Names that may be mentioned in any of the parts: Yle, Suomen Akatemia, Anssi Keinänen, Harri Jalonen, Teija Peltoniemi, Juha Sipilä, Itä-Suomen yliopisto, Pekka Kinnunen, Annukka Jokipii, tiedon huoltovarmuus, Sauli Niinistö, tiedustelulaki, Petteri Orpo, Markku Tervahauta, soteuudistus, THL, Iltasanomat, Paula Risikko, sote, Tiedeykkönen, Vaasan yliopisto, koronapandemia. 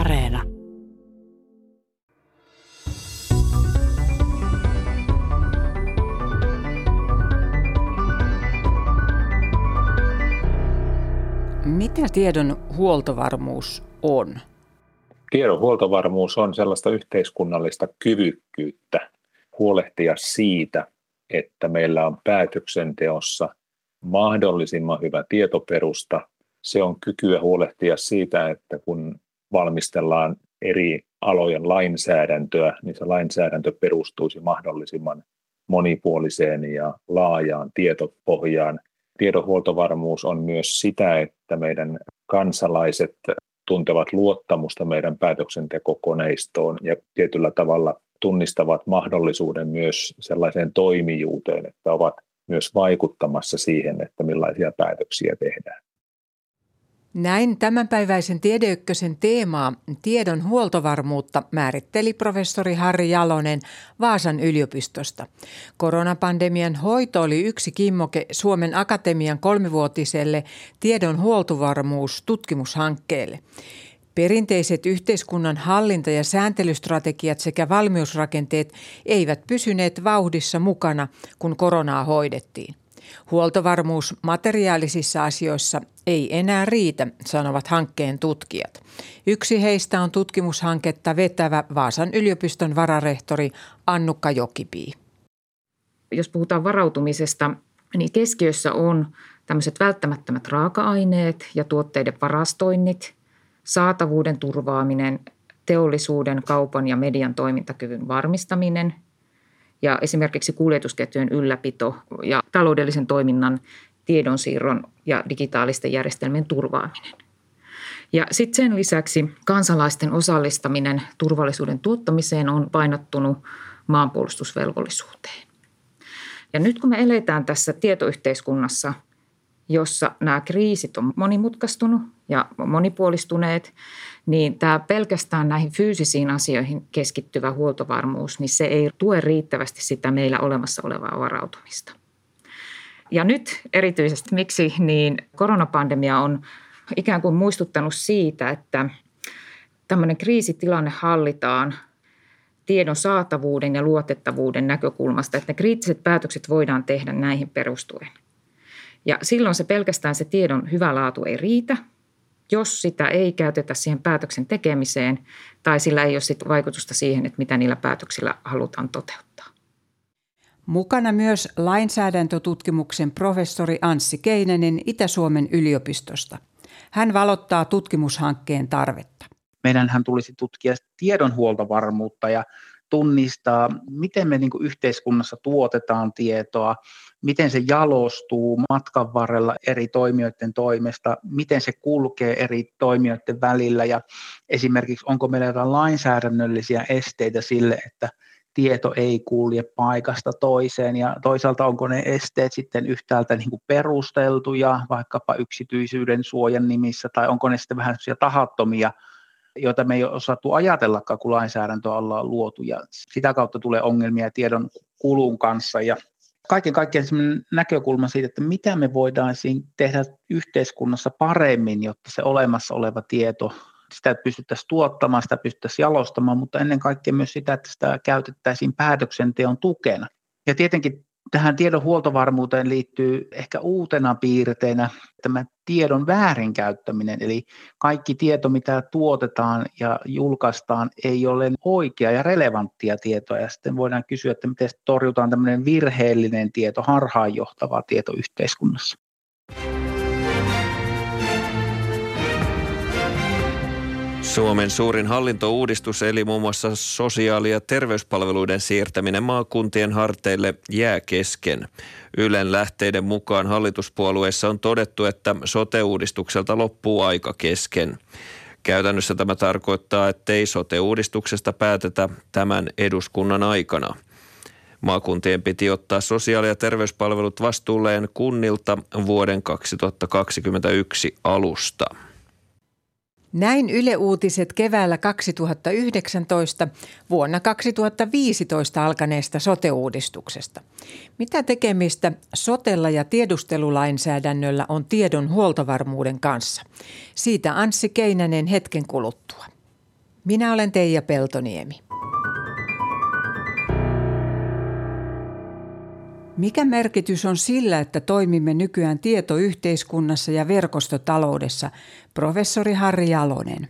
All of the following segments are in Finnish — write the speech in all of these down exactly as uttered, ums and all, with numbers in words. Areena. Mitä tiedon huoltovarmuus on? Tiedon huoltovarmuus on sellaista yhteiskunnallista kyvykkyyttä huolehtia siitä, että meillä on päätöksenteossa mahdollisimman hyvä tietoperusta. Se on kykyä huolehtia siitä, että kun valmistellaan eri alojen lainsäädäntöä, niin se lainsäädäntö perustuisi mahdollisimman monipuoliseen ja laajaan tietopohjaan. Tiedon huoltovarmuus on myös sitä, että meidän kansalaiset tuntevat luottamusta meidän päätöksentekokoneistoon ja tietyllä tavalla tunnistavat mahdollisuuden myös sellaiseen toimijuuteen, että ovat myös vaikuttamassa siihen, että millaisia päätöksiä tehdään. Näin tämänpäiväisen Tiedeykkösen teemaa tiedon huoltovarmuutta määritteli professori Harri Jalonen Vaasan yliopistosta. Koronapandemian hoito oli yksi kimmoke Suomen Akatemian kolmivuotiselle tiedon huoltovarmuustutkimushankkeelle. Perinteiset yhteiskunnan hallinta- ja sääntelystrategiat sekä valmiusrakenteet eivät pysyneet vauhdissa mukana, kun koronaa hoidettiin. Huoltovarmuus materiaalisissa asioissa ei enää riitä, sanovat hankkeen tutkijat. Yksi heistä on tutkimushanketta vetävä Vaasan yliopiston vararehtori Annukka Jokipii. Jos puhutaan varautumisesta, niin keskiössä on tämmöiset välttämättömät raaka-aineet ja tuotteiden varastoinnit, saatavuuden turvaaminen, teollisuuden, kaupan ja median toimintakyvyn varmistaminen ja esimerkiksi kuljetusketjujen ylläpito ja taloudellisen toiminnan, tiedonsiirron ja digitaalisten järjestelmien turvaaminen. Ja sitten sen lisäksi kansalaisten osallistaminen turvallisuuden tuottamiseen on painottunut maanpuolustusvelvollisuuteen. Ja nyt kun me eletään tässä tietoyhteiskunnassa, jossa nämä kriisit on monimutkastunut ja monipuolistuneet, niin tämä pelkästään näihin fyysisiin asioihin keskittyvä huoltovarmuus, niin se ei tue riittävästi sitä meillä olemassa olevaa varautumista. Ja nyt erityisesti miksi, niin koronapandemia on ikään kuin muistuttanut siitä, että tämmöinen kriisitilanne hallitaan tiedon saatavuuden ja luotettavuuden näkökulmasta, että ne kriittiset päätökset voidaan tehdä näihin perustuen. Ja silloin se pelkästään se tiedon hyvä laatu ei riitä, jos sitä ei käytetä siihen päätöksen tekemiseen tai sillä ei ole sit vaikutusta siihen, että mitä niillä päätöksillä halutaan toteuttaa. Mukana myös lainsäädäntötutkimuksen professori Anssi Keinänen Itä-Suomen yliopistosta. Hän valottaa tutkimushankkeen tarvetta. Meidänhän tulisi tutkia tiedon huoltovarmuutta ja tunnistaa, miten me niin kuin yhteiskunnassa tuotetaan tietoa, miten se jalostuu matkan varrella eri toimijoiden toimesta, miten se kulkee eri toimijoiden välillä ja esimerkiksi onko meillä jotain lainsäädännöllisiä esteitä sille, että tieto ei kulje paikasta toiseen ja toisaalta onko ne esteet sitten yhtäältä niin kuin perusteltuja vaikkapa yksityisyyden suojan nimissä tai onko ne sitten vähän sellaisia tahattomia, joita me ei ole osattu ajatellakaan, kun lainsäädäntöä ollaan luotu ja sitä kautta tulee ongelmia tiedon kulun kanssa ja kaiken kaikkiaan sellainen näkökulma siitä, että mitä me voidaan tehdä yhteiskunnassa paremmin, jotta se olemassa oleva tieto, sitä pystyttäisiin tuottamaan, sitä pystyttäisiin jalostamaan, mutta ennen kaikkea myös sitä, että sitä käytettäisiin päätöksenteon tukena. Ja tietenkin tähän tiedon huoltovarmuuteen liittyy ehkä uutena piirteinä tämä tiedon väärinkäyttäminen, eli kaikki tieto, mitä tuotetaan ja julkaistaan, ei ole oikea ja relevanttia tietoa, ja sitten voidaan kysyä, että miten torjutaan tämmöinen virheellinen tieto, harhaanjohtava tieto yhteiskunnassa. Suomen suurin hallintouudistus eli muun muassa sosiaali- ja terveyspalveluiden siirtäminen maakuntien harteille jää kesken. Ylen lähteiden mukaan hallituspuolueissa on todettu, että sote-uudistukselta loppuu aika kesken. Käytännössä tämä tarkoittaa, ettei sote-uudistuksesta päätetä tämän eduskunnan aikana. Maakuntien piti ottaa sosiaali- ja terveyspalvelut vastuulleen kunnilta vuoden kaksituhattakaksikymmentäyksi alusta. Näin Yle Uutiset keväällä kaksituhattayhdeksäntoista vuonna kaksituhattaviisitoista alkaneesta sote-uudistuksesta. Mitä tekemistä sotella ja tiedustelulainsäädännöllä on tiedon huoltovarmuuden kanssa? Siitä Anssi Keinänen hetken kuluttua. Minä olen Teija Peltoniemi. Mikä merkitys on sillä, että toimimme nykyään tietoyhteiskunnassa ja verkostotaloudessa? Professori Harri Jalonen.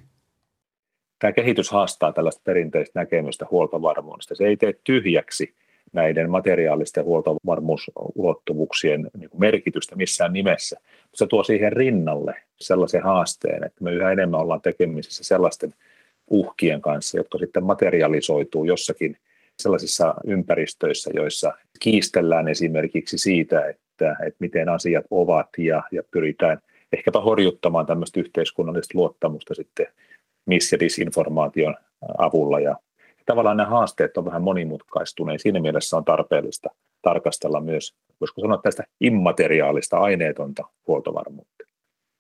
Tämä kehitys haastaa tällaista perinteistä näkemystä huoltovarmuudesta. Se ei tee tyhjäksi näiden materiaalisten huoltovarmuusulottuvuuksien merkitystä missään nimessä. Se tuo siihen rinnalle sellaisen haasteen, että me yhä enemmän ollaan tekemisissä sellaisten uhkien kanssa, jotka sitten materialisoituu jossakin sellaisissa ympäristöissä, joissa kiistellään esimerkiksi siitä, että, että miten asiat ovat ja, ja pyritään ehkäpä horjuttamaan tämmöistä yhteiskunnallista luottamusta sitten mis- ja disinformaation avulla. Ja tavallaan nämä haasteet on vähän monimutkaistuneet. Siinä mielessä on tarpeellista tarkastella myös, voisiko sanoa tästä immateriaalista, aineetonta huoltovarmuutta.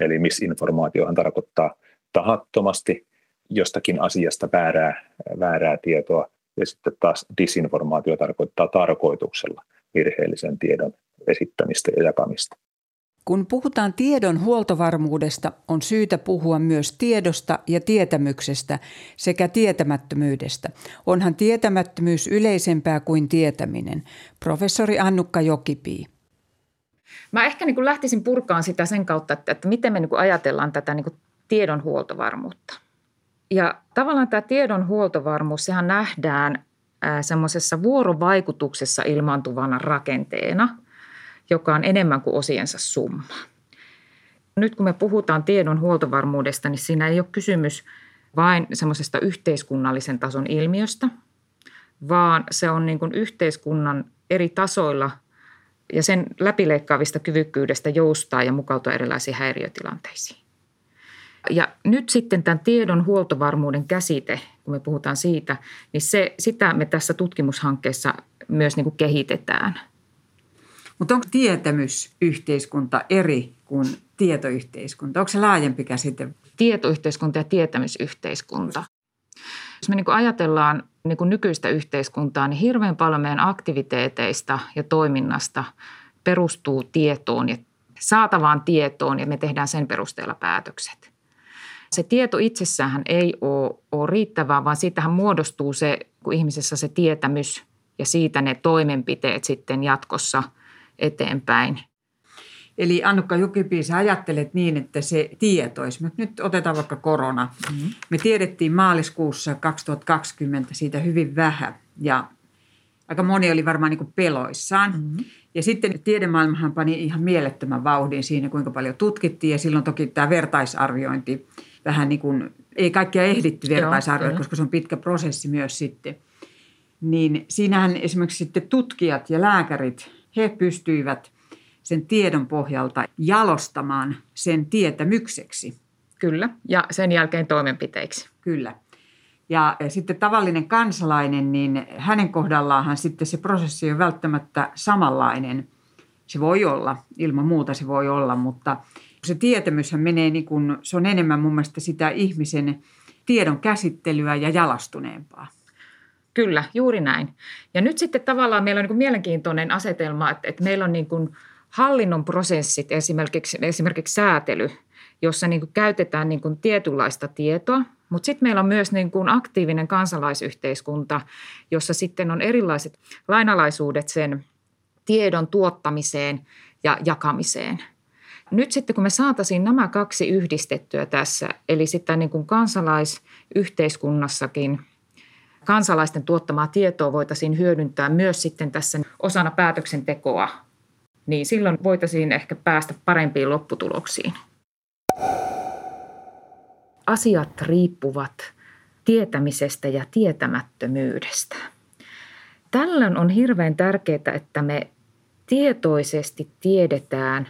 Eli misinformaatiohan tarkoittaa tahattomasti jostakin asiasta väärää, väärää tietoa. Ja sitten taas disinformaatio tarkoittaa tarkoituksella virheellisen tiedon esittämistä ja jakamista. Kun puhutaan tiedon huoltovarmuudesta, on syytä puhua myös tiedosta ja tietämyksestä sekä tietämättömyydestä. Onhan tietämättömyys yleisempää kuin tietäminen. Professori Annukka Jokipii. Mä ehkä niin kuin lähtisin purkaan sitä sen kautta, että miten me niin kuin ajatellaan tätä niin kuin tiedon huoltovarmuutta. Ja tavallaan tämä tiedon huoltovarmuus, sehän nähdään semmoisessa vuorovaikutuksessa ilmaantuvana rakenteena, joka on enemmän kuin osiensa summa. Nyt kun me puhutaan tiedon huoltovarmuudesta, niin siinä ei ole kysymys vain semmoisesta yhteiskunnallisen tason ilmiöstä, vaan se on niin kuin yhteiskunnan eri tasoilla ja sen läpileikkaavista kyvykkyydestä joustaa ja mukautua erilaisiin häiriötilanteisiin. Ja nyt sitten tämän tiedon huoltovarmuuden käsite, kun me puhutaan siitä, niin se, sitä me tässä tutkimushankkeessa myös niin kuin kehitetään. Mutta onko tietämysyhteiskunta eri kuin tietoyhteiskunta? Onko se laajempi käsite? Tietoyhteiskunta ja tietämysyhteiskunta. Jos me niin kuin ajatellaan niin kuin nykyistä yhteiskuntaa, niin hirveän paljon meidän aktiviteeteista ja toiminnasta perustuu tietoon ja saatavaan tietoon ja me tehdään sen perusteella päätökset. Se tieto itsessään ei ole, ole riittävää, vaan siitähän muodostuu se, kun ihmisessä se tietämys ja siitä ne toimenpiteet sitten jatkossa eteenpäin. Eli Annukka Jokipii, sä ajattelet niin, että se tieto, esimerkiksi nyt otetaan vaikka korona. Mm-hmm. Me tiedettiin maaliskuussa kaksituhattakaksikymmentä siitä hyvin vähän ja aika moni oli varmaan niin kuin peloissaan. Mm-hmm. Ja sitten tiedemaailmahan pani ihan mielettömän vauhdin siinä, kuinka paljon tutkittiin ja silloin toki tämä vertaisarviointi. Vähän niin kuin, ei kaikkia ehditty vertaisarvioida, koska se on pitkä prosessi myös sitten. Niin siinähän esimerkiksi sitten tutkijat ja lääkärit, he pystyivät sen tiedon pohjalta jalostamaan sen tietämykseksi. Kyllä, ja sen jälkeen toimenpiteiksi. Kyllä. Ja sitten tavallinen kansalainen, niin hänen kohdallaanhan sitten se prosessi ei ole välttämättä samanlainen. Se voi olla, ilman muuta se voi olla, mutta se tietämyshän menee niin kuin, se on enemmän mun mielestä sitä ihmisen tiedon käsittelyä ja jalastuneempaa. Kyllä, juuri näin. Ja nyt sitten tavallaan meillä on niin kuin mielenkiintoinen asetelma, että, että meillä on niin kuin hallinnon prosessit, esimerkiksi, esimerkiksi säätely, jossa niin kuin käytetään niin kuin tietynlaista tietoa, mutta sitten meillä on myös niin kuin aktiivinen kansalaisyhteiskunta, jossa sitten on erilaiset lainalaisuudet sen tiedon tuottamiseen ja jakamiseen. Nyt sitten kun me saataisiin nämä kaksi yhdistettyä tässä, eli sitten niin kuin kansalaisyhteiskunnassakin kansalaisten tuottamaa tietoa voitaisiin hyödyntää myös sitten tässä osana päätöksentekoa, niin silloin voitaisiin ehkä päästä parempiin lopputuloksiin. Asiat riippuvat tietämisestä ja tietämättömyydestä. Tällöin on hirveän tärkeää, että me tietoisesti tiedetään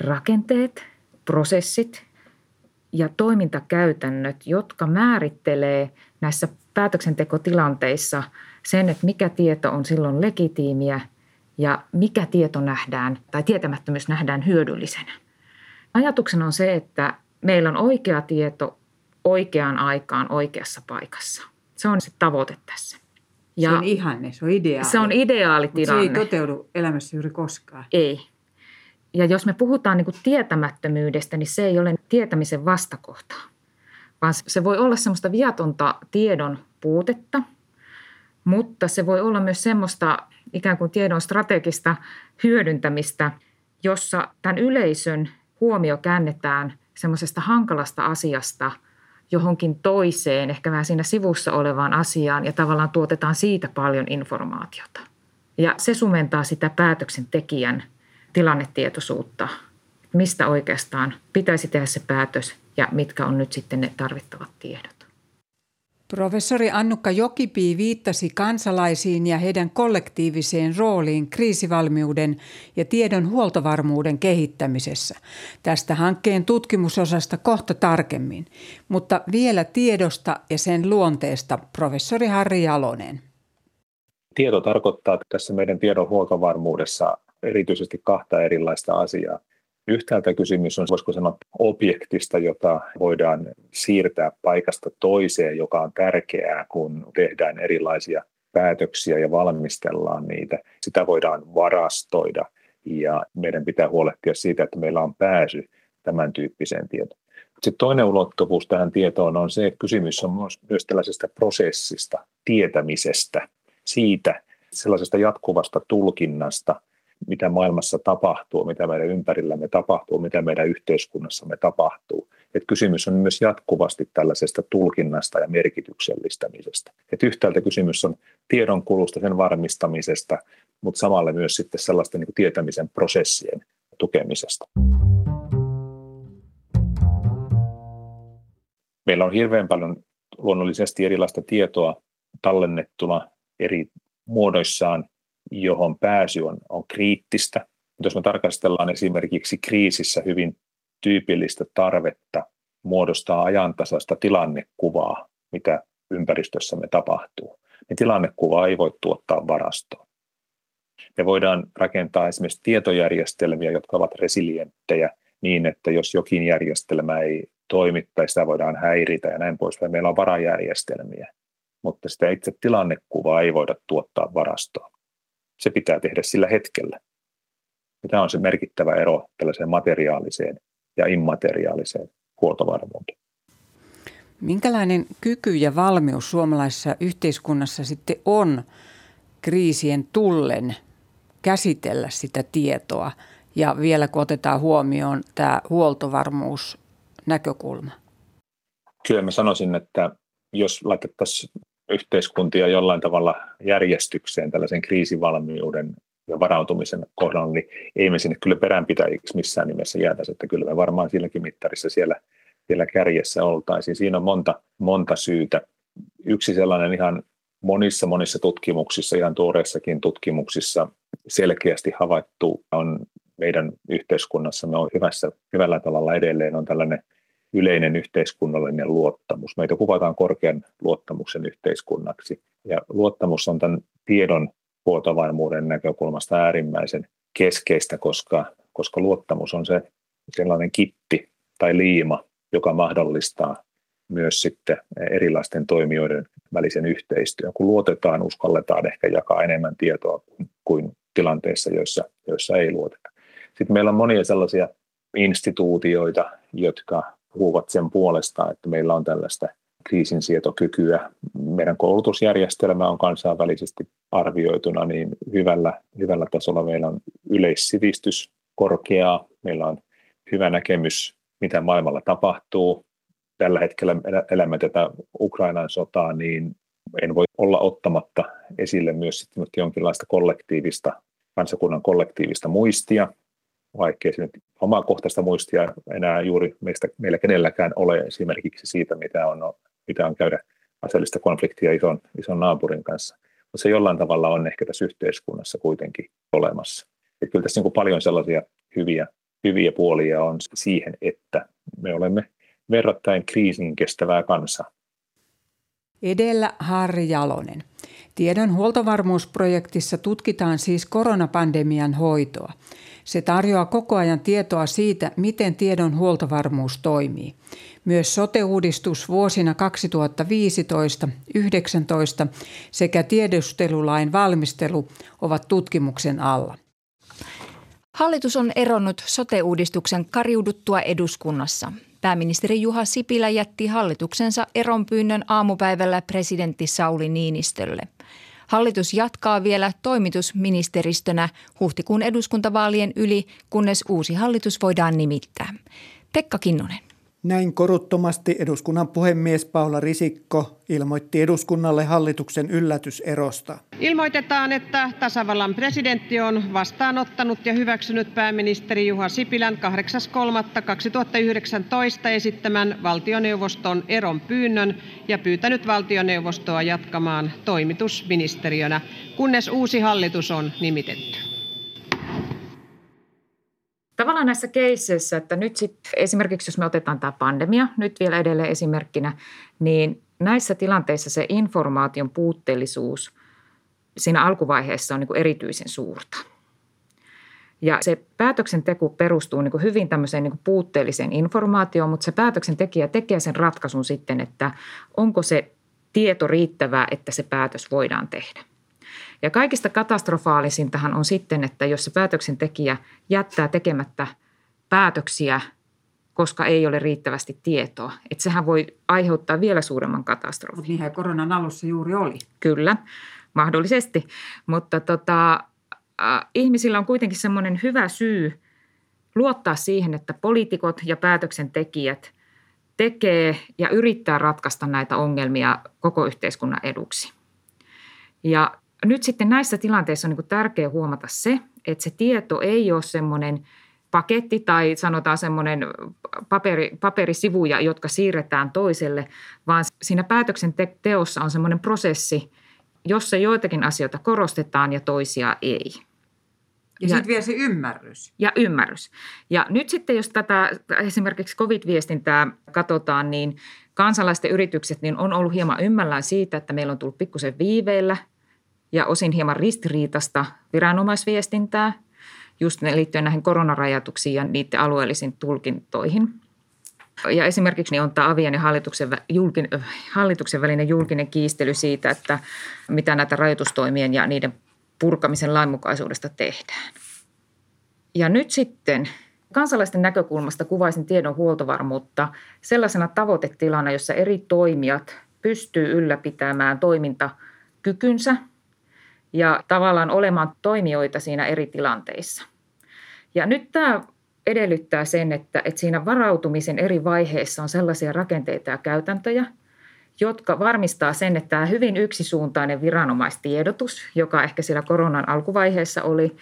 rakenteet, prosessit ja toimintakäytännöt, jotka määrittelee näissä päätöksentekotilanteissa sen, että mikä tieto on silloin legitiimiä ja mikä tieto nähdään tai tietämättömyys nähdään hyödyllisenä. Ajatuksena on se, että meillä on oikea tieto oikeaan aikaan oikeassa paikassa. Se on se tavoite tässä. Ja se on ihanne, se on ideaali. Se on ideaali tilanne. Mutta se ei toteudu elämässä juuri koskaan. Ei. Ja jos me puhutaan niin kuin tietämättömyydestä, niin se ei ole tietämisen vastakohtaa, vaan se voi olla semmoista viatonta tiedon puutetta, mutta se voi olla myös semmoista ikään kuin tiedon strategista hyödyntämistä, jossa tämän yleisön huomio käännetään semmoisesta hankalasta asiasta johonkin toiseen, ehkä vähän siinä sivussa olevaan asiaan, ja tavallaan tuotetaan siitä paljon informaatiota. Ja se sumentaa sitä päätöksentekijän tilannetietoisuutta, mistä oikeastaan pitäisi tehdä se päätös ja mitkä on nyt sitten ne tarvittavat tiedot. Professori Annukka Jokipii viittasi kansalaisiin ja heidän kollektiiviseen rooliin kriisivalmiuden ja tiedon huoltovarmuuden kehittämisessä. Tästä hankkeen tutkimusosasta kohta tarkemmin, mutta vielä tiedosta ja sen luonteesta professori Harri Jalonen. Tieto tarkoittaa tässä meidän tiedon huoltovarmuudessa erityisesti kahta erilaista asiaa. Yhtäältä kysymys on, voisiko sanoa, objektista, jota voidaan siirtää paikasta toiseen, joka on tärkeää, kun tehdään erilaisia päätöksiä ja valmistellaan niitä. Sitä voidaan varastoida ja meidän pitää huolehtia siitä, että meillä on pääsy tämän tyyppiseen tietoon. Sitten toinen ulottuvuus tähän tietoon on se, että kysymys on myös tällaisesta prosessista, tietämisestä, siitä sellaisesta jatkuvasta tulkinnasta, mitä maailmassa tapahtuu, mitä meidän ympärillämme tapahtuu, mitä meidän yhteiskunnassamme tapahtuu. Et kysymys on myös jatkuvasti tällaisesta tulkinnasta ja merkityksellistämisestä. Et yhtäältä kysymys on tiedonkulusta, sen varmistamisesta, mutta samalla myös sitten sellaisten niin kuin tietämisen prosessien tukemisesta. Meillä on hirveän paljon luonnollisesti erilaista tietoa tallennettuna eri muodoissaan, johon pääsy on, on kriittistä. Jos me tarkastellaan esimerkiksi kriisissä hyvin tyypillistä tarvetta muodostaa ajantasaista tilannekuvaa, mitä ympäristössämme tapahtuu, niin tilannekuvaa ei voi tuottaa varastoon. Me voidaan rakentaa esimerkiksi tietojärjestelmiä, jotka ovat resilienttejä niin, että jos jokin järjestelmä ei toimi tai sitä voidaan häiritä ja näin poispäin, meillä on varajärjestelmiä, mutta sitä itse tilannekuvaa ei voida tuottaa varastoon. Se pitää tehdä sillä hetkellä. Ja tämä on se merkittävä ero tällaiseen materiaaliseen ja immateriaaliseen huoltovarmuuteen. Minkälainen kyky ja valmius suomalaisessa yhteiskunnassa sitten on kriisien tullen käsitellä sitä tietoa? Ja vielä kun otetaan huomioon tämä huoltovarmuusnäkökulma. Kyllä mä sanoisin, että jos laitettaisiin yhteiskuntia jollain tavalla järjestykseen tällaisen kriisivalmiuden ja varautumisen kohdalla, niin ei me sinne kyllä peränpitäjiksi missään nimessä jäätäisi, että kyllä me varmaan silläkin mittarissa siellä, siellä kärjessä oltaisiin. Siinä on monta, monta syytä. Yksi sellainen ihan monissa monissa tutkimuksissa, ihan tuoreissakin tutkimuksissa selkeästi havaittu on meidän yhteiskunnassamme on hyvässä, hyvällä tavalla edelleen on tällainen yleinen yhteiskunnallinen luottamus. Meitä kuvataan korkean luottamuksen yhteiskunnaksi. Ja luottamus on tämän tiedon huoltovarmuuden näkökulmasta äärimmäisen keskeistä, koska, koska luottamus on se sellainen kitti tai liima, joka mahdollistaa myös sitten erilaisten toimijoiden välisen yhteistyön. Kun luotetaan, uskalletaan ehkä jakaa enemmän tietoa kuin tilanteissa, joissa, joissa ei luoteta. Sitten meillä on monia sellaisia instituutioita, jotka puhuvat sen puolesta, että meillä on tällaista kriisinsietokykyä. Meidän koulutusjärjestelmä on kansainvälisesti arvioituna niin hyvällä, hyvällä tasolla. Meillä on yleissivistys korkeaa, meillä on hyvä näkemys, mitä maailmalla tapahtuu. Tällä hetkellä elämme tätä Ukrainan sotaa, niin en voi olla ottamatta esille myös sitten jonkinlaista kollektiivista, kansakunnan kollektiivista muistia. Vaikkei se nyt omakohtaista muistia enää juuri meistä, meillä kenelläkään ole esimerkiksi siitä, mitä on, mitä on käydä aseellista konfliktia ison, ison naapurin kanssa. Mutta se jollain tavalla on ehkä tässä yhteiskunnassa kuitenkin olemassa. Et kyllä tässä niin kuin paljon sellaisia hyviä, hyviä puolia on siihen, että me olemme verrattain kriisin kestävää kansaa. Edellä Harri Jalonen. Tiedon huoltovarmuusprojektissa tutkitaan siis koronapandemian hoitoa. Se tarjoaa koko ajan tietoa siitä, miten tiedon huoltovarmuus toimii. Myös soteuudistus vuosina kaksituhattaviisitoista yhdeksäntoista sekä tiedustelulain valmistelu ovat tutkimuksen alla. Hallitus on eronnut sote-uudistuksen kariuduttua eduskunnassa. Pääministeri Juha Sipilä jätti hallituksensa eronpyynnön aamupäivällä presidentti Sauli Niinistölle. Hallitus jatkaa vielä toimitusministeristönä huhtikuun eduskuntavaalien yli, kunnes uusi hallitus voidaan nimittää. Pekka Kinnunen. Näin koruttomasti eduskunnan puhemies Paula Risikko ilmoitti eduskunnalle hallituksen yllätyserosta. Ilmoitetaan, että tasavallan presidentti on vastaanottanut ja hyväksynyt pääministeri Juha Sipilän kahdeksas kolmatta kaksituhattayhdeksäntoista esittämän valtioneuvoston eron pyynnön ja pyytänyt valtioneuvostoa jatkamaan toimitusministeriönä, kunnes uusi hallitus on nimitetty. Tavallaan näissä keisseissä, että nyt sitten esimerkiksi jos me otetaan tämä pandemia, nyt vielä edelleen esimerkkinä, niin näissä tilanteissa se informaation puutteellisuus siinä alkuvaiheessa on niin kuin erityisen suurta. Ja se päätöksenteko perustuu niin kuin hyvin tämmöiseen niin kuin puutteelliseen informaatioon, mutta se päätöksentekijä tekee sen ratkaisun sitten, että onko se tieto riittävää, että se päätös voidaan tehdä. Ja kaikista katastrofaalisintahan on sitten, että jos se päätöksentekijä jättää tekemättä päätöksiä, koska ei ole riittävästi tietoa, että sehän voi aiheuttaa vielä suuremman katastrofin. Mutta niinhän koronan alussa juuri oli. Kyllä, mahdollisesti. Mutta tota, äh, ihmisillä on kuitenkin semmoinen hyvä syy luottaa siihen, että poliitikot ja päätöksentekijät tekee ja yrittää ratkaista näitä ongelmia koko yhteiskunnan eduksi. Ja nyt sitten näissä tilanteissa on niin tärkeää huomata se, että se tieto ei ole semmoinen paketti tai sanotaan semmoinen paperi, paperisivuja, jotka siirretään toiselle, vaan siinä päätöksenteossa on semmoinen prosessi, jossa joitakin asioita korostetaan ja toisia ei. Ja, ja sitten vielä se ymmärrys. Ja ymmärrys. Ja nyt sitten, jos tätä esimerkiksi covid-viestintää katsotaan, niin kansalaisten yritykset niin on ollut hieman ymmällään siitä, että meillä on tullut pikkusen viiveillä ja osin hieman ristiriitasta viranomaisviestintää, just liittyen näihin koronarajoituksiin ja niiden alueellisiin tulkintoihin. Ja esimerkiksi on tämä avien ja hallituksen, julkin, hallituksen välinen julkinen kiistely siitä, että mitä näitä rajoitustoimien ja niiden purkamisen lainmukaisuudesta tehdään. Ja nyt sitten kansalaisten näkökulmasta kuvaisin tiedon huoltovarmuutta sellaisena tavoitetilana, jossa eri toimijat pystyy ylläpitämään toimintakykynsä ja tavallaan olemaan toimijoita siinä eri tilanteissa. Ja nyt tämä edellyttää sen, että, että siinä varautumisen eri vaiheissa on sellaisia rakenteita ja käytäntöjä, jotka varmistaa sen, että tämä hyvin yksisuuntainen viranomaistiedotus, joka ehkä siellä koronan alkuvaiheessa oli,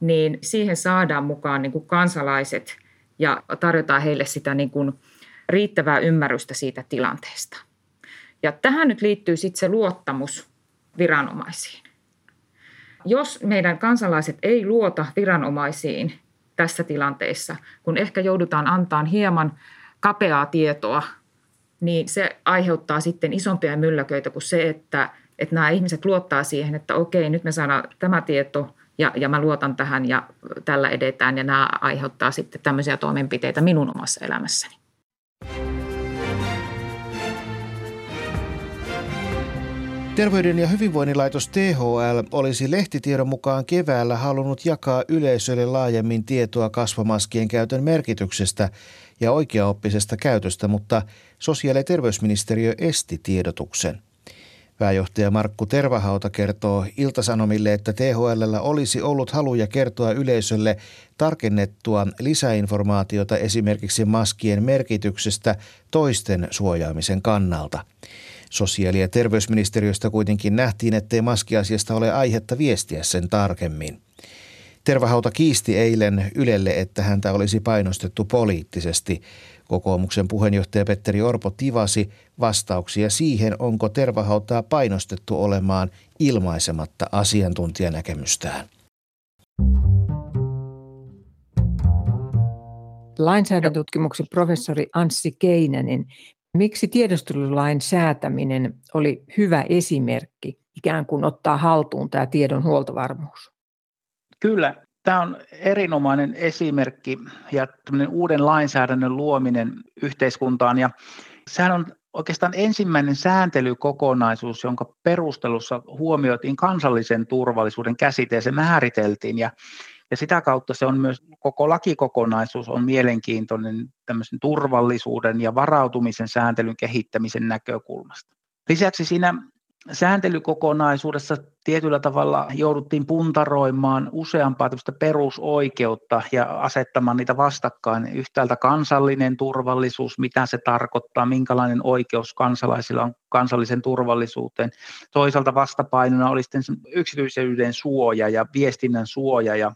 niin siihen saadaan mukaan niin kuin kansalaiset ja tarjotaan heille sitä niin kuin riittävää ymmärrystä siitä tilanteesta. Ja tähän nyt liittyy sitten se luottamus viranomaisiin. Jos meidän kansalaiset ei luota viranomaisiin tässä tilanteessa, kun ehkä joudutaan antamaan hieman kapeaa tietoa, niin se aiheuttaa sitten isompia mylläköitä kuin se, että, että nämä ihmiset luottaa siihen, että okei, nyt me saadaan tämä tieto ja, ja mä luotan tähän ja tällä edetään ja nämä aiheuttaa sitten tämmöisiä toimenpiteitä minun omassa elämässäni. Terveyden ja hyvinvoinnin laitos T H L olisi lehtitiedon mukaan keväällä halunnut jakaa yleisölle laajemmin tietoa kasvomaskien käytön merkityksestä ja oikeaoppisesta käytöstä, mutta sosiaali- ja terveysministeriö esti tiedotuksen. Pääjohtaja Markku Tervahauta kertoo Iltasanomille, että T H L:llä olisi ollut haluja kertoa yleisölle tarkennettua lisäinformaatiota esimerkiksi maskien merkityksestä toisten suojaamisen kannalta. Sosiaali- ja terveysministeriöstä kuitenkin nähtiin, ettei maskiasiasta ole aihetta viestiä sen tarkemmin. Tervahauta kiisti eilen Ylelle, että häntä olisi painostettu poliittisesti. Kokoomuksen puheenjohtaja Petteri Orpo tivasi vastauksia siihen, onko Tervahautaa painostettu olemaan ilmaisematta asiantuntijanäkemystään. Lainsäädäntötutkimuksen professori Anssi Keinänen. Miksi tiedustelulain säätäminen oli hyvä esimerkki ikään kuin ottaa haltuun tämä tiedon huoltovarmuus? Kyllä, tämä on erinomainen esimerkki ja uuden lainsäädännön luominen yhteiskuntaan. Ja sehän on oikeastaan ensimmäinen sääntelykokonaisuus, jonka perustelussa huomioitiin kansallisen turvallisuuden käsite ja se määriteltiin. Ja Ja sitä kautta se on myös, koko lakikokonaisuus on mielenkiintoinen tämmöisen turvallisuuden ja varautumisen sääntelyn kehittämisen näkökulmasta. Lisäksi siinä sääntelykokonaisuudessa tietyllä tavalla jouduttiin puntaroimaan useampaa tämmöistä perusoikeutta ja asettamaan niitä vastakkain. Yhtäältä kansallinen turvallisuus, mitä se tarkoittaa, minkälainen oikeus kansalaisilla on kansallisen turvallisuuteen. Toisaalta vastapainona oli sitten yksityisyyden suoja ja viestinnän suoja ja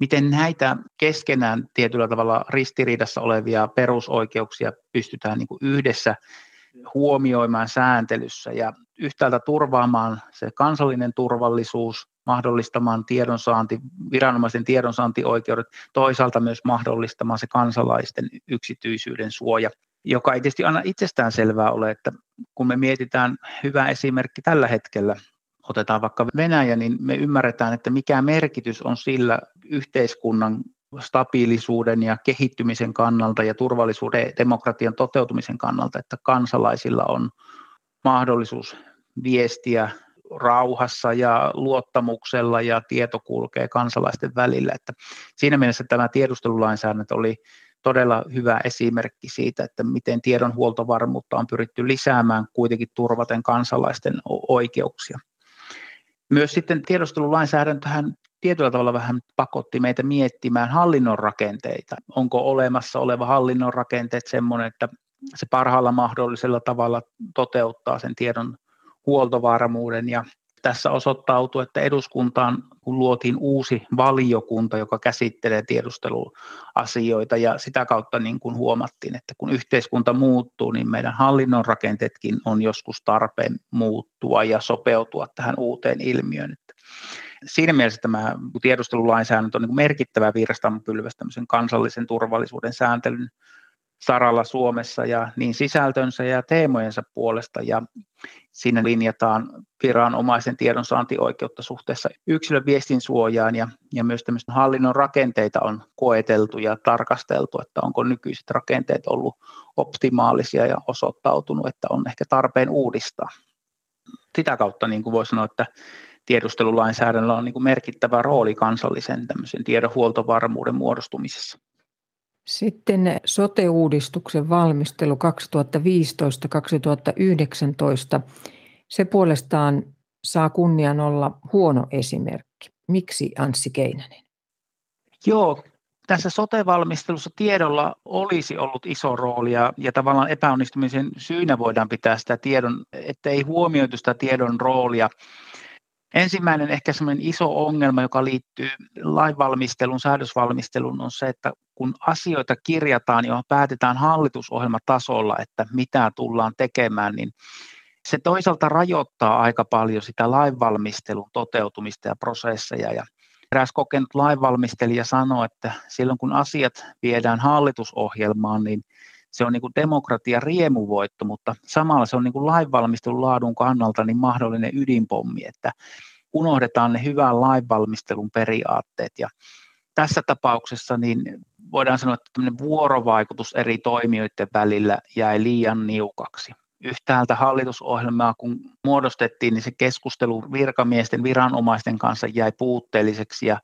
miten näitä keskenään tietyllä tavalla ristiriidassa olevia perusoikeuksia pystytään niin kuin yhdessä huomioimaan sääntelyssä ja yhtäältä turvaamaan se kansallinen turvallisuus, mahdollistamaan tiedonsaanti, viranomaisten tiedonsaantioikeudet, toisaalta myös mahdollistamaan se kansalaisten yksityisyyden suoja, joka ei tietysti aina itsestäänselvää ole, että kun me mietitään hyvä esimerkki tällä hetkellä, otetaan vaikka Venäjä, niin me ymmärretään, että mikä merkitys on sillä yhteiskunnan stabiilisuuden ja kehittymisen kannalta ja turvallisuuden ja demokratian toteutumisen kannalta, että kansalaisilla on mahdollisuus viestiä rauhassa ja luottamuksella ja tieto kulkee kansalaisten välillä. Että siinä mielessä tämä tiedustelulainsäädäntö oli todella hyvä esimerkki siitä, että miten tiedon huoltovarmuutta on pyritty lisäämään kuitenkin turvaten kansalaisten oikeuksia. Myös sitten tiedustelulainsäädäntöhän tietyllä tavalla vähän pakotti meitä miettimään hallinnon rakenteita. Onko olemassa oleva hallinnon rakenteet semmoinen, että se parhaalla mahdollisella tavalla toteuttaa sen tiedon huoltovarmuuden. Ja tässä osoittautui, että eduskuntaan kun luotiin uusi valiokunta, joka käsittelee tiedusteluasioita ja sitä kautta niin kuin huomattiin, että kun yhteiskunta muuttuu, niin meidän hallinnon rakenteetkin on joskus tarpeen muuttua ja sopeutua tähän uuteen ilmiöön. Siinä mielessä tämä tiedustelulainsäädäntö on niin kuin merkittävä virstanpylväs tämmöisen kansallisen turvallisuuden sääntelyn saralla Suomessa ja niin sisältönsä ja teemojensa puolesta ja siinä linjataan viranomaisen tiedonsaantioikeutta suhteessa yksilön viestin suojaan ja, ja myös tämmöisten hallinnon rakenteita on koeteltu ja tarkasteltu, että onko nykyiset rakenteet ollut optimaalisia ja osoittautunut, että on ehkä tarpeen uudistaa. Sitä kautta niin kuin voi sanoa, että tiedustelulainsäädännöllä on niin kuin merkittävä rooli kansallisen tämmöisen tiedon huoltovarmuuden muodostumisessa. Sitten sote-uudistuksen valmistelu kaksituhattaviisitoista kaksituhattayhdeksäntoista, se puolestaan saa kunnian olla huono esimerkki. Miksi, Anssi Keinänen? Joo, tässä sote-valmistelussa tiedolla olisi ollut iso rooli ja, ja tavallaan epäonnistumisen syynä voidaan pitää sitä tiedon, että ei huomioitu sitä tiedon roolia. Ensimmäinen ehkä semmoinen iso ongelma, joka liittyy lainvalmisteluun, säädösvalmisteluun, on se, että kun asioita kirjataan ja päätetään hallitusohjelmatasolla, että mitä tullaan tekemään, niin se toisaalta rajoittaa aika paljon sitä lainvalmistelun toteutumista ja prosesseja. Ja eräs kokenut lainvalmistelija sanoi, että silloin kun asiat viedään hallitusohjelmaan, niin se on niin kuin demokratia riemuvoitto, mutta samalla se on niin kuin lainvalmistelun laadun kannalta niin mahdollinen ydinpommi, että unohdetaan ne hyvän lainvalmistelun periaatteet. Ja tässä tapauksessa niin voidaan sanoa, että tämmöinen vuorovaikutus eri toimijoiden välillä jäi liian niukaksi. Yhtäältä hallitusohjelmaa, kun muodostettiin, niin se keskustelu virkamiesten, viranomaisten kanssa jäi puutteelliseksi ja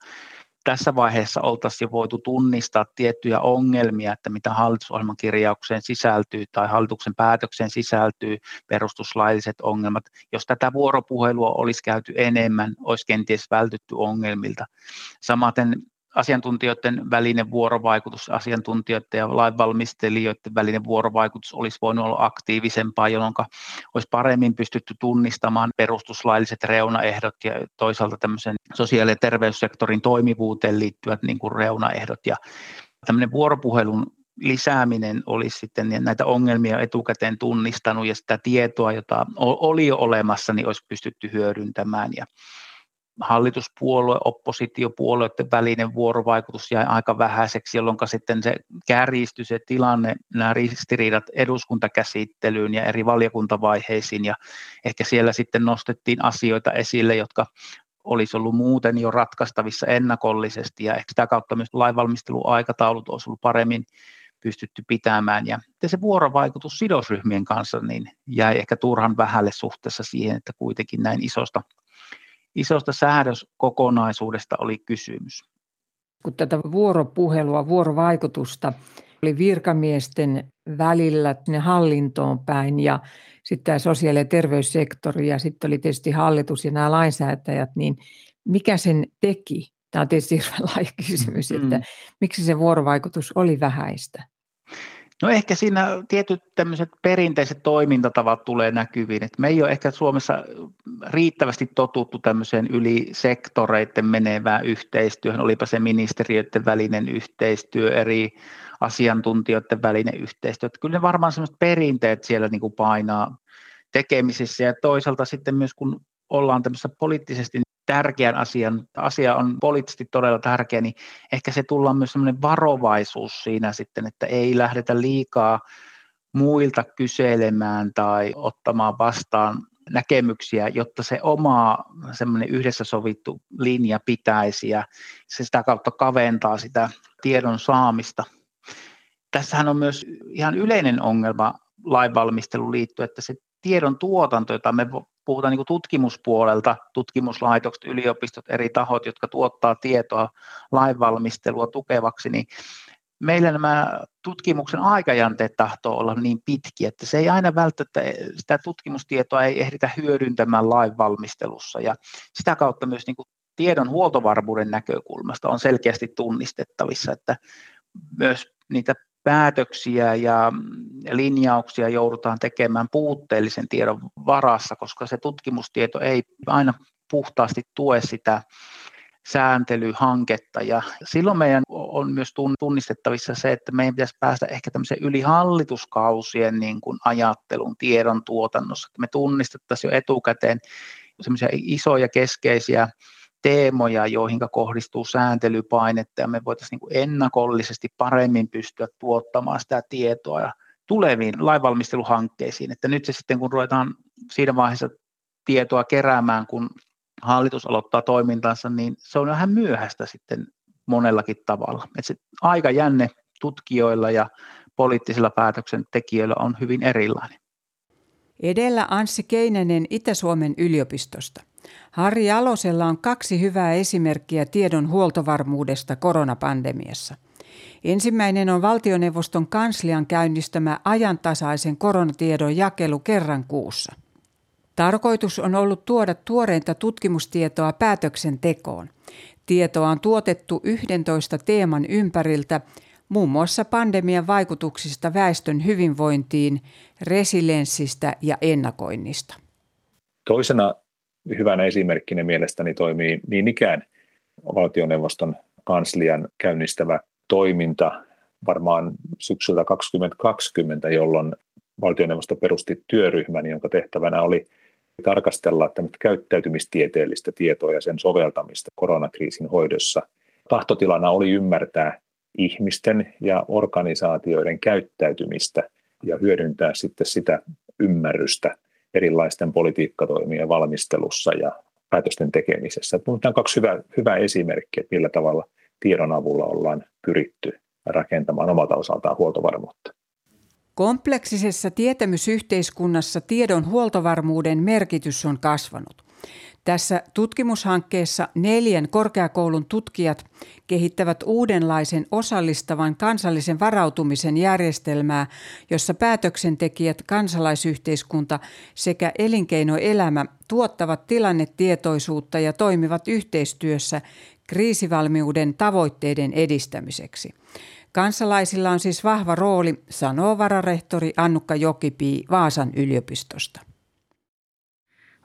tässä vaiheessa oltaisiin voitu tunnistaa tiettyjä ongelmia, että mitä hallitusohjelman kirjaukseen sisältyy tai hallituksen päätökseen sisältyy perustuslailliset ongelmat. Jos tätä vuoropuhelua olisi käyty enemmän, olisi kenties vältytty ongelmilta. Samaten asiantuntijoiden välinen vuorovaikutus, asiantuntijoiden ja lainvalmistelijoiden välinen vuorovaikutus olisi voinut olla aktiivisempaa, jolloin olisi paremmin pystytty tunnistamaan perustuslailliset reunaehdot ja toisaalta tämmöisen sosiaali- ja terveyssektorin toimivuuteen liittyvät niin kuin reunaehdot. Ja tämmöinen vuoropuhelun lisääminen olisi sitten näitä ongelmia etukäteen tunnistanut ja sitä tietoa, jota oli jo olemassa, niin olisi pystytty hyödyntämään ja hallituspuolue, oppositiopuolueiden välinen vuorovaikutus jäi aika vähäiseksi, jolloin sitten se kärjistyi se tilanne, nämä ristiriidat eduskuntakäsittelyyn ja eri valiokuntavaiheisiin ja ehkä siellä sitten nostettiin asioita esille, jotka olisi ollut muuten jo ratkaistavissa ennakollisesti ja ehkä sitä kautta myös lainvalmisteluaikataulut olisi ollut paremmin pystytty pitämään ja se vuorovaikutus sidosryhmien kanssa niin jäi ehkä turhan vähälle suhteessa siihen, että kuitenkin näin isosta Isosta säädöskokonaisuudesta oli kysymys. kun tätä vuoropuhelua, vuorovaikutusta oli virkamiesten välillä ne hallintoon päin ja sitten tämä sosiaali- ja terveyssektori ja sitten oli tietysti hallitus ja nämä lainsäätäjät, niin mikä sen teki? Tämä on tietysti hirveän laaja kysymys, että mm. miksi se vuorovaikutus oli vähäistä? No ehkä siinä tietyt tämmöiset perinteiset toimintatavat tulee näkyviin, että me ei ole ehkä Suomessa riittävästi totuttu tämmöiseen yli sektoreiden menevään yhteistyöhön, olipa se ministeriöiden välinen yhteistyö, eri asiantuntijoiden välinen yhteistyö, että kyllä ne varmaan semmoiset perinteet siellä niin kuin painaa tekemisissä ja toisaalta sitten myös kun ollaan tämmöisessä poliittisesti tärkeän asian, asia on poliittisesti todella tärkeä, niin ehkä se tullaan myös semmoinen varovaisuus siinä sitten, että ei lähdetä liikaa muilta kyselemään tai ottamaan vastaan näkemyksiä, jotta se oma semmoinen yhdessä sovittu linja pitäisi ja se sitä kautta kaventaa sitä tiedon saamista. Tässähän on myös ihan yleinen ongelma lainvalmisteluun liittyen, että se tiedon tuotanto, jota me puhutaan niin kuin tutkimuspuolelta, tutkimuslaitokset, yliopistot, eri tahot, jotka tuottaa tietoa lainvalmistelua tukevaksi, niin meillä nämä tutkimuksen aikajänteet tahtoo olla niin pitkiä, että se ei aina välttämättä, sitä tutkimustietoa ei ehditä hyödyntämään lainvalmistelussa ja sitä kautta myös niin kuin tiedon huoltovarmuuden näkökulmasta on selkeästi tunnistettavissa, että myös niitä päätöksiä ja linjauksia joudutaan tekemään puutteellisen tiedon varassa, koska se tutkimustieto ei aina puhtaasti tue sitä sääntelyhanketta. Ja silloin meidän on myös tunnistettavissa se, että meidän pitäisi päästä ehkä tämmöiseen yli hallituskausien niin kuin ajattelun tiedon tuotannossa. Me tunnistettaisiin jo etukäteen semmoisia isoja keskeisiä teemoja, joihin kohdistuu sääntelypainetta ja me voitaisiin ennakollisesti paremmin pystyä tuottamaan sitä tietoa ja tuleviin lainvalmisteluhankkeisiin, että nyt se sitten kun ruvetaan siinä vaiheessa tietoa keräämään, kun hallitus aloittaa toimintansa, niin se on vähän myöhäistä sitten monellakin tavalla, että se aikajänne tutkijoilla ja poliittisilla päätöksentekijöillä on hyvin erilainen. Edellä Anssi Keinänen Itä-Suomen yliopistosta. Harri Jalosella on kaksi hyvää esimerkkiä tiedon huoltovarmuudesta koronapandemiassa. Ensimmäinen on valtioneuvoston kanslian käynnistämä ajantasaisen koronatiedon jakelu kerran kuussa. Tarkoitus on ollut tuoda tuoreinta tutkimustietoa päätöksentekoon. Tietoa on tuotettu yhdentoista teeman ympäriltä, muun muassa pandemian vaikutuksista väestön hyvinvointiin, resilienssistä ja ennakoinnista. Toisena hyvänä esimerkkinä mielestäni toimii niin ikään valtioneuvoston kanslian käynnistävä toiminta varmaan syksyllä kaksituhattakaksikymmentä, jolloin valtioneuvosto perusti työryhmän, jonka tehtävänä oli tarkastella käyttäytymistieteellistä tietoa ja sen soveltamista koronakriisin hoidossa. Tahtotilana oli ymmärtää ihmisten ja organisaatioiden käyttäytymistä ja hyödyntää sitten sitä ymmärrystä erilaisten politiikkatoimien valmistelussa ja päätösten tekemisessä. Mutta on kaksi hyvää, hyvää esimerkkiä, millä tavalla tiedon avulla ollaan pyritty rakentamaan omalta osaltaan huoltovarmuutta. Kompleksisessa tietämysyhteiskunnassa tiedon huoltovarmuuden merkitys on kasvanut. Tässä tutkimushankkeessa neljän korkeakoulun tutkijat kehittävät uudenlaisen osallistavan kansallisen varautumisen järjestelmää, jossa päätöksentekijät, kansalaisyhteiskunta sekä elinkeinoelämä tuottavat tilannetietoisuutta ja toimivat yhteistyössä kriisivalmiuden tavoitteiden edistämiseksi. Kansalaisilla on siis vahva rooli, sanoo vararehtori Annukka Jokipii Vaasan yliopistosta.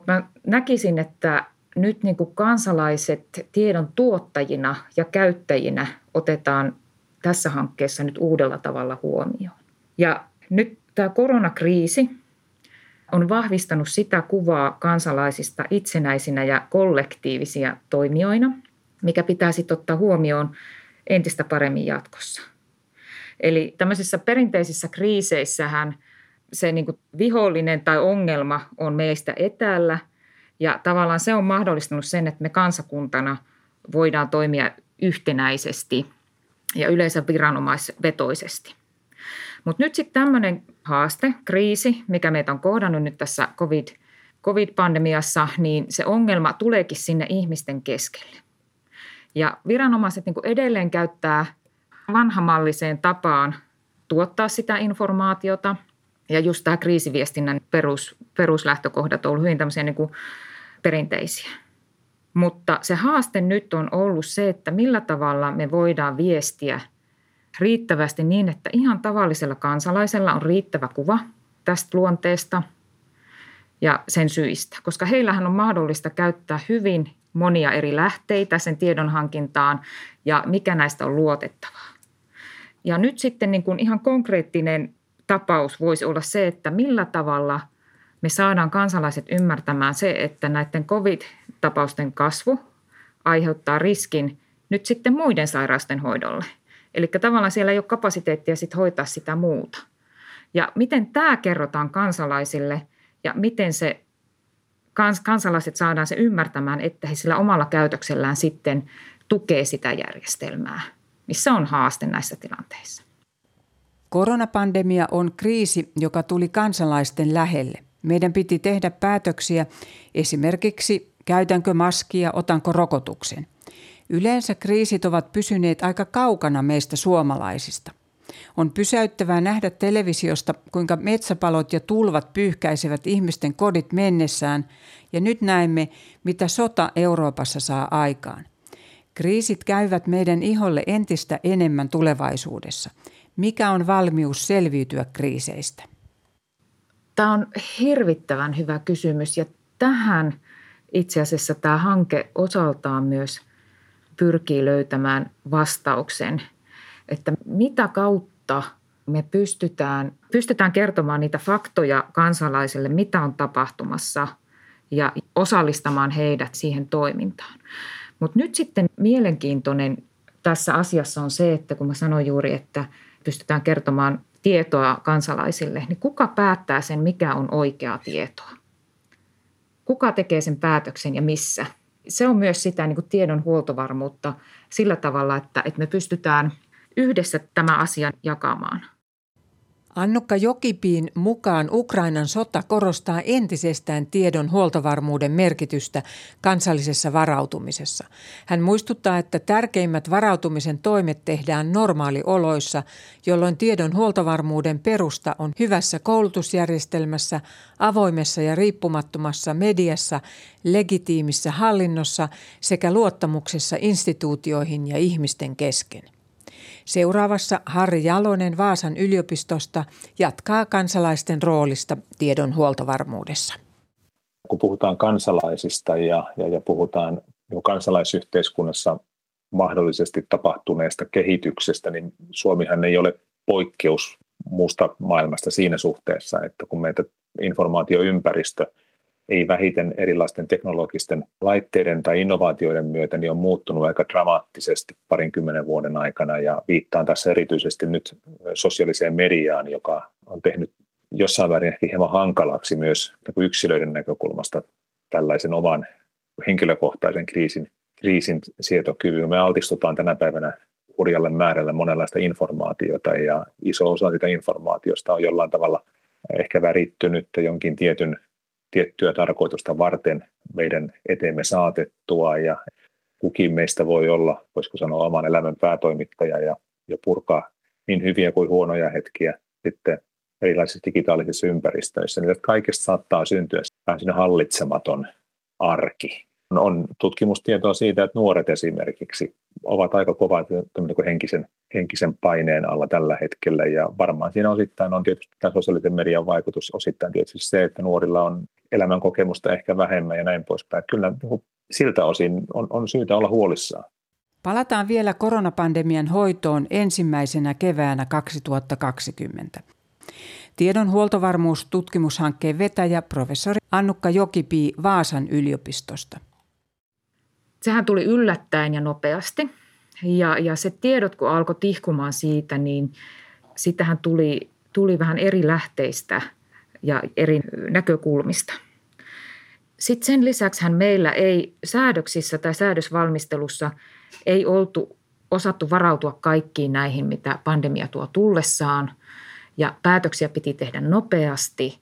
Mä näkisin, että nyt niin kuin kansalaiset tiedon tuottajina ja käyttäjinä otetaan tässä hankkeessa nyt uudella tavalla huomioon. Ja nyt tämä koronakriisi on vahvistanut sitä kuvaa kansalaisista itsenäisinä ja kollektiivisia toimijoina, mikä pitää sitten ottaa huomioon entistä paremmin jatkossa. Eli tämmöisissä perinteisissä kriiseissähän se niin kuin vihollinen tai ongelma on meistä etäällä ja tavallaan se on mahdollistanut sen, että me kansakuntana voidaan toimia yhtenäisesti ja yleensä viranomaisvetoisesti. Mutta nyt sitten tämmöinen haaste, kriisi, mikä meitä on kohdannut nyt tässä COVID, covid-pandemiassa, niin se ongelma tuleekin sinne ihmisten keskelle. Ja viranomaiset niin kuin edelleen käyttää vanhamalliseen tapaan tuottaa sitä informaatiota. Ja just tämä kriisiviestinnän perus, peruslähtökohdat on ollut hyvin tämmöisiä niin kuin perinteisiä. Mutta se haaste nyt on ollut se, että millä tavalla me voidaan viestiä riittävästi niin, että ihan tavallisella kansalaisella on riittävä kuva tästä luonteesta ja sen syistä. Koska heillähän on mahdollista käyttää hyvin monia eri lähteitä sen tiedon hankintaan ja mikä näistä on luotettavaa. Ja nyt sitten niin kuin ihan konkreettinen tapaus voisi olla se, että millä tavalla me saadaan kansalaiset ymmärtämään se, että näiden covid-tapausten kasvu aiheuttaa riskin nyt sitten muiden sairausten hoidolle. Eli tavallaan siellä ei ole kapasiteettia sit hoitaa sitä muuta. Ja miten tämä kerrotaan kansalaisille ja miten se kans, kansalaiset saadaan se ymmärtämään, että he sillä omalla käytöksellään sitten tukee sitä järjestelmää, missä on haaste näissä tilanteissa. Koronapandemia on kriisi, joka tuli kansalaisten lähelle. Meidän piti tehdä päätöksiä esimerkiksi käytänkö maskia, otanko rokotuksen. Yleensä kriisit ovat pysyneet aika kaukana meistä suomalaisista. On pysäyttävää nähdä televisiosta, kuinka metsäpalot ja tulvat pyyhkäisevät ihmisten kodit mennessään, ja nyt näemme, mitä sota Euroopassa saa aikaan. Kriisit käyvät meidän iholle entistä enemmän tulevaisuudessa. Mikä on valmius selviytyä kriiseistä? Tämä on hirvittävän hyvä kysymys, ja tähän itse asiassa tämä hanke osaltaan myös pyrkii löytämään vastauksen, että mitä kautta me pystytään, pystytään kertomaan niitä faktoja kansalaisille, mitä on tapahtumassa ja osallistamaan heidät siihen toimintaan. Mutta nyt sitten mielenkiintoinen tässä asiassa on se, että kun mä sanoin juuri, että pystytään kertomaan tietoa kansalaisille, niin kuka päättää sen, mikä on oikeaa tietoa? Kuka tekee sen päätöksen ja missä? Se on myös sitä niin kuin tiedon huoltovarmuutta sillä tavalla, että, että me pystytään yhdessä tämä asia jakamaan. Annukka Jokipiin mukaan Ukrainan sota korostaa entisestään tiedon huoltovarmuuden merkitystä kansallisessa varautumisessa. Hän muistuttaa, että tärkeimmät varautumisen toimet tehdään normaalioloissa, jolloin tiedon huoltovarmuuden perusta on hyvässä koulutusjärjestelmässä, avoimessa ja riippumattomassa mediassa, legitiimissä hallinnossa sekä luottamuksessa instituutioihin ja ihmisten kesken. Seuraavassa Harri Jalonen Vaasan yliopistosta jatkaa kansalaisten roolista tiedon huoltovarmuudessa. Kun puhutaan kansalaisista ja, ja, ja puhutaan jo kansalaisyhteiskunnassa mahdollisesti tapahtuneesta kehityksestä, niin Suomihan ei ole poikkeus muusta maailmasta siinä suhteessa, että kun meitä informaatioympäristö ei vähiten erilaisten teknologisten laitteiden tai innovaatioiden myötä, niin on muuttunut aika dramaattisesti parinkymmenen vuoden aikana. Ja viittaan tässä erityisesti nyt sosiaaliseen mediaan, joka on tehnyt jossain määrin ehkä hieman hankalaksi myös yksilöiden näkökulmasta tällaisen oman henkilökohtaisen kriisin, kriisin sietokyvyn. Me altistutaan tänä päivänä hurjalle määrälle monenlaista informaatiota, ja iso osa sitä informaatiosta on jollain tavalla ehkä värittynyt jonkin tietyn tiettyä tarkoitusta varten meidän eteemme saatettua, ja kukin meistä voi olla, voisiko sanoa, oman elämän päätoimittaja ja, ja purkaa niin hyviä kuin huonoja hetkiä sitten erilaisissa digitaalisissa ympäristöissä. Niitä kaikesta saattaa syntyä vähän hallitsematon arki. On tutkimustietoa siitä, että nuoret esimerkiksi ovat aika kovaa henkisen, henkisen paineen alla tällä hetkellä, ja varmaan siinä osittain on tietysti tämä sosiaalisen median vaikutus, osittain tietysti se, että nuorilla on elämän kokemusta ehkä vähemmän ja näin poispäin. Kyllä siltä osin on, on syytä olla huolissaan. Palataan vielä koronapandemian hoitoon ensimmäisenä keväänä kaksituhattakaksikymmentä. Tiedon huoltovarmuustutkimushankkeen vetäjä professori Annukka Jokipii Vaasan yliopistosta. Sehän tuli yllättäen ja nopeasti, ja, ja se tiedot, kun alkoi tihkumaan siitä, niin sitähän tuli, tuli vähän eri lähteistä ja eri näkökulmista. Sitten sen lisäksihän meillä ei säädöksissä tai säädösvalmistelussa ei oltu osattu varautua kaikkiin näihin, mitä pandemia tuo tullessaan, ja päätöksiä piti tehdä nopeasti,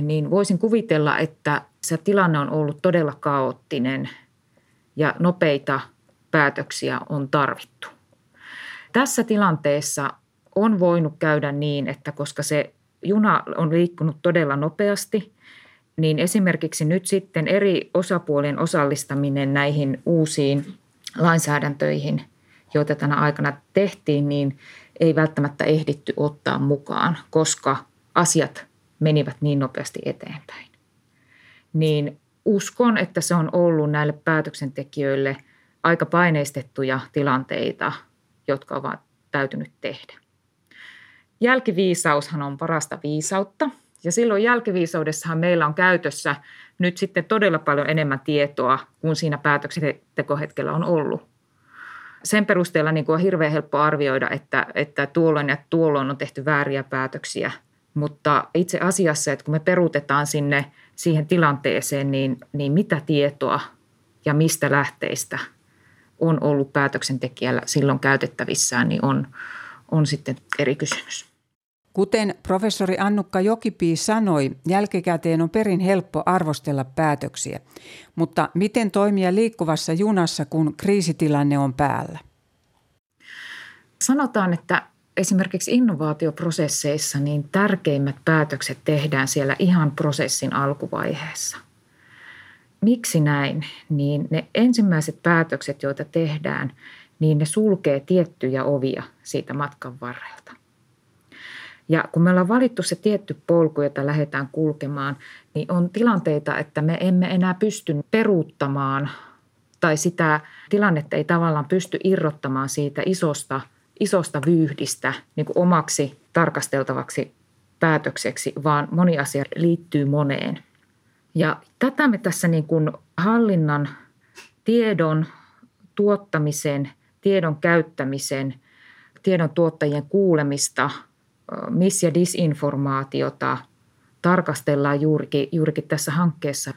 niin voisin kuvitella, että se tilanne on ollut todella kaoottinen. Ja nopeita päätöksiä on tarvittu. Tässä tilanteessa on voinut käydä niin, että koska se juna on liikkunut todella nopeasti, niin esimerkiksi nyt sitten eri osapuolien osallistaminen näihin uusiin lainsäädäntöihin, joita tänä aikana tehtiin, niin ei välttämättä ehditty ottaa mukaan, koska asiat menivät niin nopeasti eteenpäin. Niin uskon, että se on ollut näille päätöksentekijöille aika paineistettuja tilanteita, jotka ovat täytynyt tehdä. Jälkiviisaushan on parasta viisautta, ja silloin jälkiviisaudessahan meillä on käytössä nyt sitten todella paljon enemmän tietoa kuin siinä päätöksentekohetkellä on ollut. Sen perusteella niin kuin on hirveän helppo arvioida, että, että tuolloin ja tuolloin on tehty vääriä päätöksiä, mutta itse asiassa, että kun me peruutetaan sinne siihen tilanteeseen, niin, niin mitä tietoa ja mistä lähteistä on ollut päätöksentekijällä silloin käytettävissään, niin on, on sitten eri kysymys. Kuten professori Annukka Jokipii sanoi, jälkikäteen on perin helppo arvostella päätöksiä, mutta miten toimia liikkuvassa junassa, kun kriisitilanne on päällä? Sanotaan, että esimerkiksi innovaatioprosesseissa niin tärkeimmät päätökset tehdään siellä ihan prosessin alkuvaiheessa. Miksi näin? Niin ne ensimmäiset päätökset, joita tehdään, niin ne sulkee tiettyjä ovia siitä matkan varrelta. Ja kun me ollaan valittu se tietty polku, jota lähdetään kulkemaan, niin on tilanteita, että me emme enää pysty peruuttamaan tai sitä tilannetta ei tavallaan pysty irrottamaan siitä isosta, isosta vyyhdistä niin kuin omaksi tarkasteltavaksi päätökseksi, vaan moni asia liittyy moneen. Ja tätä me tässä niin kuin hallinnan, tiedon tuottamisen, tiedon käyttämisen, tiedon tuottajien kuulemista – mis- ja disinformaatiota tarkastellaan juurikin, juurikin tässä hankkeessa.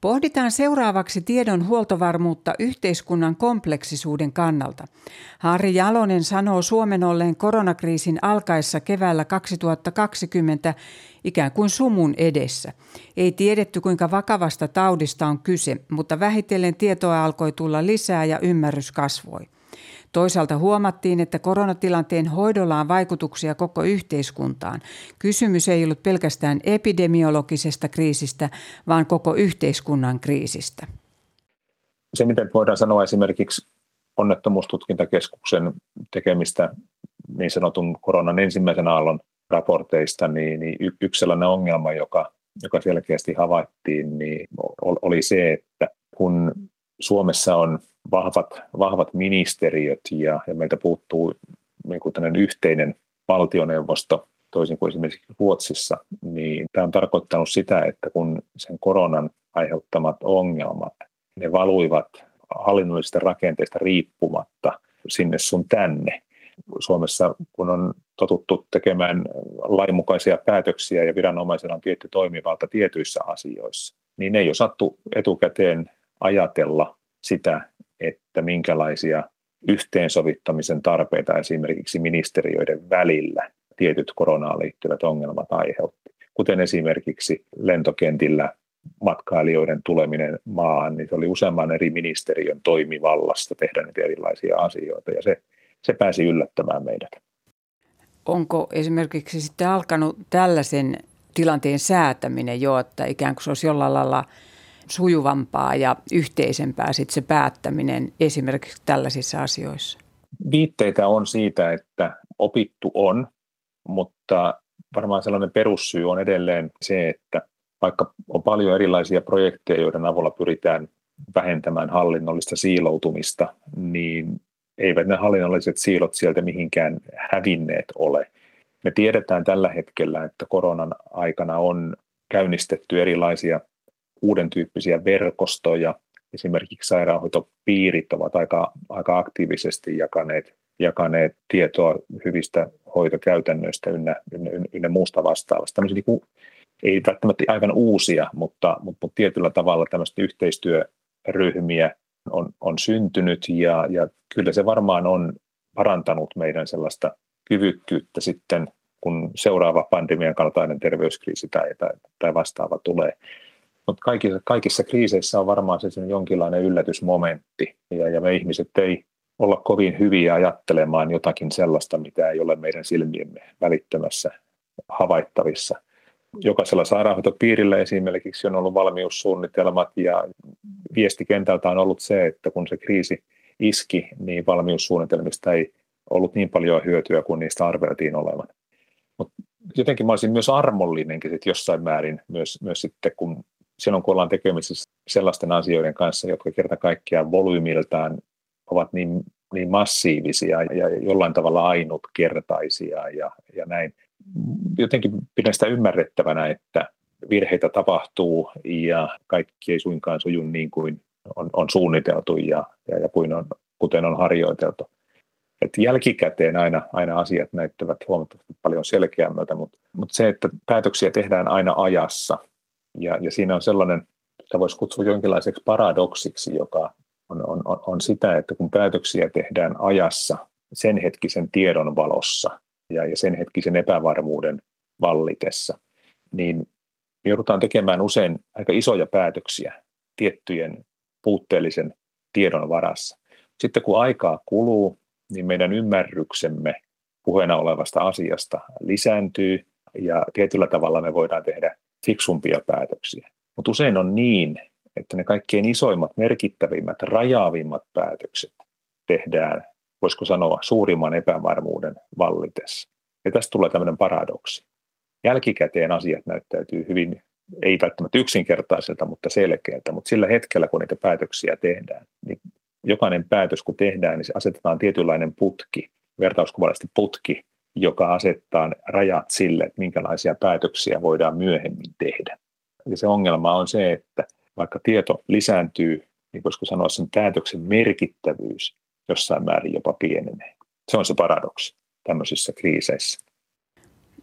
Pohditaan seuraavaksi tiedon huoltovarmuutta yhteiskunnan kompleksisuuden kannalta. Harri Jalonen sanoo Suomen olleen koronakriisin alkaessa keväällä kaksituhattakaksikymmentä ikään kuin sumun edessä. Ei tiedetty, kuinka vakavasta taudista on kyse, mutta vähitellen tietoa alkoi tulla lisää ja ymmärrys kasvoi. Toisaalta huomattiin, että koronatilanteen hoidolla on vaikutuksia koko yhteiskuntaan. Kysymys ei ollut pelkästään epidemiologisesta kriisistä, vaan koko yhteiskunnan kriisistä. Se, miten voidaan sanoa esimerkiksi onnettomuustutkintakeskuksen tekemistä niin sanotun koronan ensimmäisen aallon raporteista, niin yksi sellainen ongelma, joka, joka selkeästi havaittiin, niin oli se, että kun Suomessa on vahvat, vahvat ministeriöt ja, ja meiltä puuttuu niin kuin tämmöinen yhteinen valtioneuvosto, toisin kuin esimerkiksi Ruotsissa, niin tämä on tarkoittanut sitä, että kun sen koronan aiheuttamat ongelmat, ne valuivat hallinnollisista rakenteista riippumatta sinne sun tänne. Suomessa, kun on totuttu tekemään lainmukaisia päätöksiä ja viranomaisilla on tietty toimivalta tietyissä asioissa, niin ne ei osattu etukäteen ajatella sitä, että minkälaisia yhteensovittamisen tarpeita esimerkiksi ministeriöiden välillä tietyt koronaan liittyvät ongelmat aiheutti. Kuten esimerkiksi lentokentillä matkailijoiden tuleminen maahan, niin se oli useamman eri ministeriön toimivallasta tehdä niitä erilaisia asioita ja se, se pääsi yllättämään meidät. Onko esimerkiksi sitten alkanut tällaisen tilanteen säätäminen jo, että ikään kuin se olisi jollain lailla sujuvampaa ja yhteisempää sit se päättäminen esimerkiksi tällaisissa asioissa? Viitteitä on siitä, että opittu on, mutta varmaan sellainen perussyy on edelleen se, että vaikka on paljon erilaisia projekteja, joiden avulla pyritään vähentämään hallinnollista siiloutumista, niin eivät ne hallinnolliset siilot sieltä mihinkään hävinneet ole. Me tiedetään tällä hetkellä, että koronan aikana on käynnistetty erilaisia uuden tyyppisiä verkostoja, esimerkiksi sairaanhoitopiirit ovat aika, aika aktiivisesti jakaneet, jakaneet tietoa hyvistä hoitokäytännöistä ynnä, ynnä, ynnä muusta vastaavasta. Tämmöisiä niin kuin, ei välttämättä aivan uusia, mutta, mutta tietyllä tavalla tämmöistä yhteistyöryhmiä on, on syntynyt ja, ja kyllä se varmaan on parantanut meidän sellaista kyvykkyyttä sitten, kun seuraava pandemian kaltainen terveyskriisi tai, tai, tai vastaava tulee. Mutta kaikissa, kaikissa kriiseissä on varmaan se jonkinlainen yllätysmomentti, ja, ja me ihmiset ei olla kovin hyviä ajattelemaan jotakin sellaista, mitä ei ole meidän silmiemme välittömässä havaittavissa. Jokaisella sairaanhoitopiirillä esimerkiksi on ollut valmiussuunnitelmat, ja viesti kentältä on ollut se, että kun se kriisi iski, niin valmiussuunnitelmista ei ollut niin paljon hyötyä kuin niistä arveltiin olevan. Mut jotenkin mä olisin myös armollinenkin sit jossain määrin myös, myös sitten, kun silloin kun ollaan tekemisissä sellaisten asioiden kanssa, jotka kerta kaikkiaan volyymiltaan ovat niin, niin massiivisia ja jollain tavalla ainutkertaisia ja, ja näin. Jotenkin pidän sitä ymmärrettävänä, että virheitä tapahtuu ja kaikki ei suinkaan suju niin kuin on, on suunniteltu ja, ja, ja kuin on, kuten on harjoiteltu. Et jälkikäteen aina, aina asiat näyttävät huomattavasti paljon selkeämmältä, mutta, mutta se, että päätöksiä tehdään aina ajassa ja, ja siinä on sellainen, jota voisi kutsua jonkinlaiseksi paradoksiksi, joka on, on, on sitä, että kun päätöksiä tehdään ajassa sen hetkisen tiedon valossa ja, ja sen hetkisen epävarmuuden vallitessa, niin joudutaan tekemään usein aika isoja päätöksiä tiettyjen puutteellisen tiedon varassa. Sitten kun aikaa kuluu, niin meidän ymmärryksemme puheena olevasta asiasta lisääntyy ja tietyllä tavalla me voidaan tehdä fiksumpia päätöksiä. Mutta usein on niin, että ne kaikkein isoimmat, merkittävimmät, rajaavimmat päätökset tehdään, voisiko sanoa, suurimman epävarmuuden vallitessa. Ja tästä tulee tämmöinen paradoksi. Jälkikäteen asiat näyttäytyy hyvin, ei välttämättä yksinkertaiselta, mutta selkeältä, mutta sillä hetkellä, kun niitä päätöksiä tehdään, niin jokainen päätös, kun tehdään, niin asetetaan tietynlainen putki, vertauskuvallisesti putki, joka asettaa rajat sille, että minkälaisia päätöksiä voidaan myöhemmin tehdä. Ja se ongelma on se, että vaikka tieto lisääntyy, niin voisiko sanoa sen päätöksen merkittävyys jossain määrin jopa pienenee. Se on se paradoksi tämmöisissä kriiseissä.